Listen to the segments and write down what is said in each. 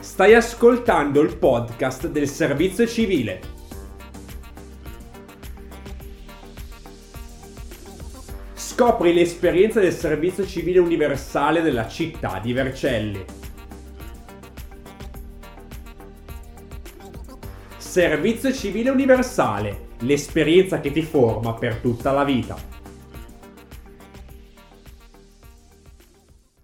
Stai ascoltando il podcast del Servizio Civile. Scopri l'esperienza del Servizio Civile Universale della città di Vercelli. Servizio Civile Universale, l'esperienza che ti forma per tutta la vita.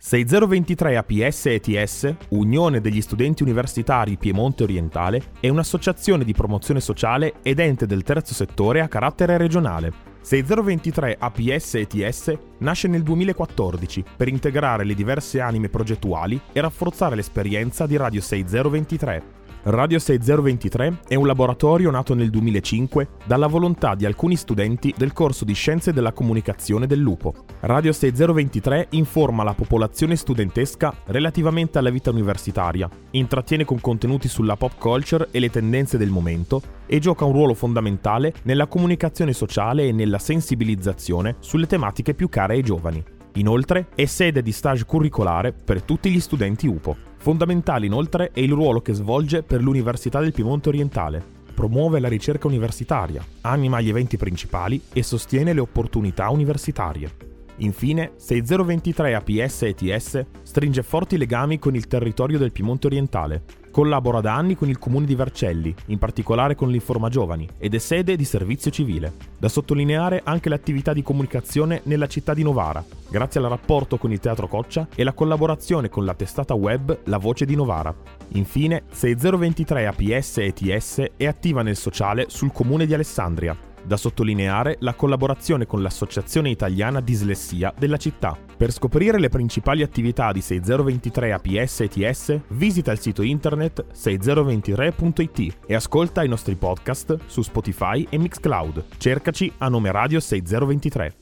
6023 APS ETS, Unione degli Studenti Universitari Piemonte Orientale, è un'associazione di promozione sociale ed ente del terzo settore a carattere regionale. 6023 APS ETS nasce nel 2014 per integrare le diverse anime progettuali e rafforzare l'esperienza di Radio 6023. Radio 6023 è un laboratorio nato nel 2005 dalla volontà di alcuni studenti del corso di Scienze della Comunicazione dell'UPO. Radio 6023 informa la popolazione studentesca relativamente alla vita universitaria, intrattiene con contenuti sulla pop culture e le tendenze del momento e gioca un ruolo fondamentale nella comunicazione sociale e nella sensibilizzazione sulle tematiche più care ai giovani. Inoltre è sede di stage curricolare per tutti gli studenti UPO. Fondamentale inoltre è il ruolo che svolge per l'Università del Piemonte Orientale. Promuove la ricerca universitaria, anima gli eventi principali e sostiene le opportunità universitarie. Infine, 6023 APS ETS stringe forti legami con il territorio del Piemonte Orientale. Collabora da anni con il comune di Vercelli, in particolare con l'Informa Giovani, ed è sede di servizio civile. Da sottolineare anche l'attività di comunicazione nella città di Novara, grazie al rapporto con il Teatro Coccia e la collaborazione con la testata web La Voce di Novara. Infine, 6023 APS ETS è attiva nel sociale sul comune di Alessandria. Da sottolineare la collaborazione con l'Associazione Italiana Dislessia della città. Per scoprire le principali attività di 6023 APS ETS, visita il sito internet 6023.it e ascolta i nostri podcast su Spotify e Mixcloud. Cercaci a nome Radio 6023.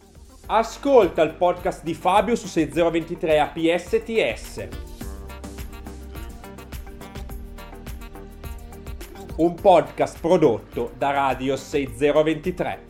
Ascolta il podcast di Fabio su 6023 APS ETS. Un podcast prodotto da Radio 6023.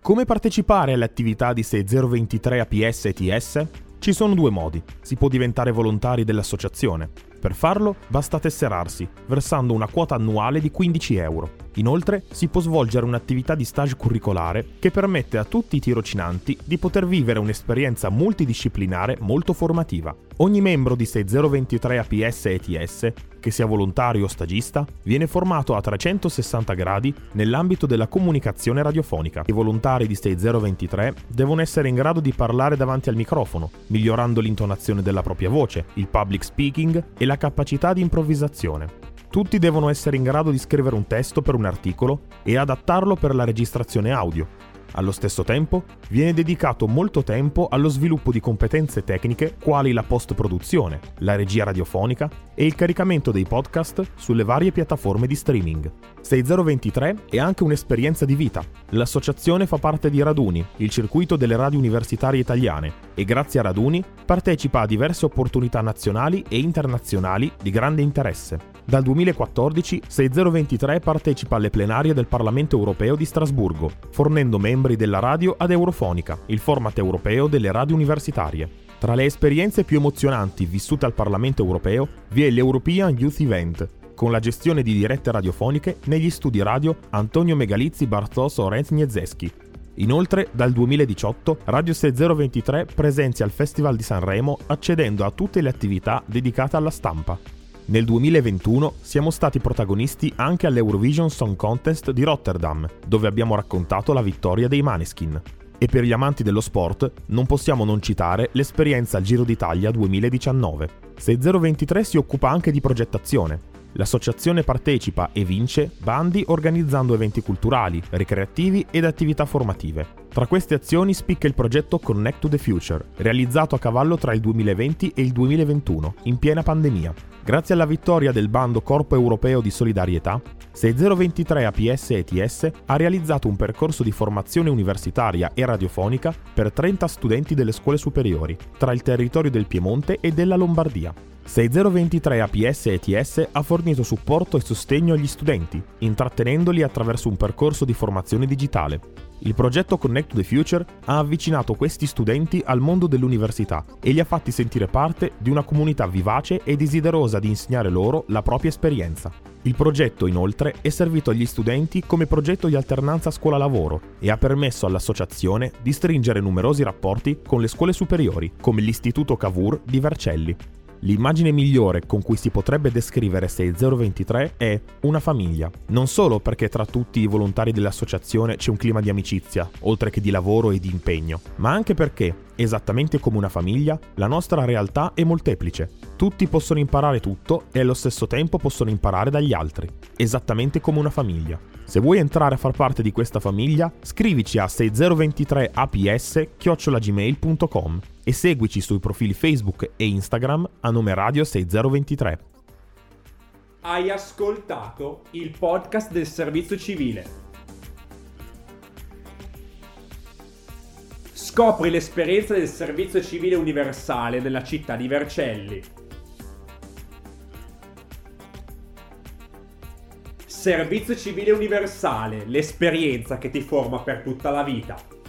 Come partecipare alle attività di 6023 APS ETS? Ci sono due modi. Si può diventare volontari dell'associazione. Per farlo basta tesserarsi, versando una quota annuale di €15. Inoltre si può svolgere un'attività di stage curricolare che permette a tutti i tirocinanti di poter vivere un'esperienza multidisciplinare molto formativa. Ogni membro di 6023 APS ETS, che sia volontario o stagista, viene formato a 360 gradi nell'ambito della comunicazione radiofonica. I volontari di 6023 devono essere in grado di parlare davanti al microfono, migliorando l'intonazione della propria voce, il public speaking e la capacità di improvvisazione. Tutti devono essere in grado di scrivere un testo per un articolo e adattarlo per la registrazione audio. Allo stesso tempo, viene dedicato molto tempo allo sviluppo di competenze tecniche quali la post-produzione, la regia radiofonica e il caricamento dei podcast sulle varie piattaforme di streaming. 6023 è anche un'esperienza di vita. L'associazione fa parte di Raduni, il circuito delle radio universitarie italiane, e grazie a Raduni partecipa a diverse opportunità nazionali e internazionali di grande interesse. Dal 2014 6023 partecipa alle plenarie del Parlamento Europeo di Strasburgo, fornendo membri della radio ad Eurofonica, il format europeo delle radio universitarie. Tra le esperienze più emozionanti vissute al Parlamento Europeo vi è l'European Youth Event, con la gestione di dirette radiofoniche negli studi radio Antonio Megalizzi, Bartosz Ręczny e Zeski. Inoltre, dal 2018, Radio 6023 presenzia al Festival di Sanremo accedendo a tutte le attività dedicate alla stampa. Nel 2021 siamo stati protagonisti anche all'Eurovision Song Contest di Rotterdam, dove abbiamo raccontato la vittoria dei Maneskin. E per gli amanti dello sport non possiamo non citare l'esperienza al Giro d'Italia 2019. 6023 si occupa anche di progettazione. L'associazione partecipa e vince bandi organizzando eventi culturali, ricreativi ed attività formative. Tra queste azioni spicca il progetto Connect to the Future, realizzato a cavallo tra il 2020 e il 2021, in piena pandemia. Grazie alla vittoria del bando Corpo Europeo di Solidarietà, 6023 APS ETS ha realizzato un percorso di formazione universitaria e radiofonica per 30 studenti delle scuole superiori, tra il territorio del Piemonte e della Lombardia. 6023 APS ETS ha fornito supporto e sostegno agli studenti, intrattenendoli attraverso un percorso di formazione digitale. Il progetto Connect to the Future ha avvicinato questi studenti al mondo dell'università e li ha fatti sentire parte di una comunità vivace e desiderosa di insegnare loro la propria esperienza. Il progetto, inoltre, è servito agli studenti come progetto di alternanza scuola-lavoro e ha permesso all'associazione di stringere numerosi rapporti con le scuole superiori, come l'Istituto Cavour di Vercelli. L'immagine migliore con cui si potrebbe descrivere 6023 è una famiglia. Non solo perché tra tutti i volontari dell'associazione c'è un clima di amicizia, oltre che di lavoro e di impegno, ma anche perché, esattamente come una famiglia, la nostra realtà è molteplice. Tutti possono imparare tutto e allo stesso tempo possono imparare dagli altri, esattamente come una famiglia. Se vuoi entrare a far parte di questa famiglia, scrivici a 6023aps@gmail.com e seguici sui profili Facebook e Instagram a nome Radio 6023. Hai ascoltato il podcast del Servizio Civile. Scopri l'esperienza del Servizio Civile Universale della città di Vercelli. Servizio Civile Universale, l'esperienza che ti forma per tutta la vita.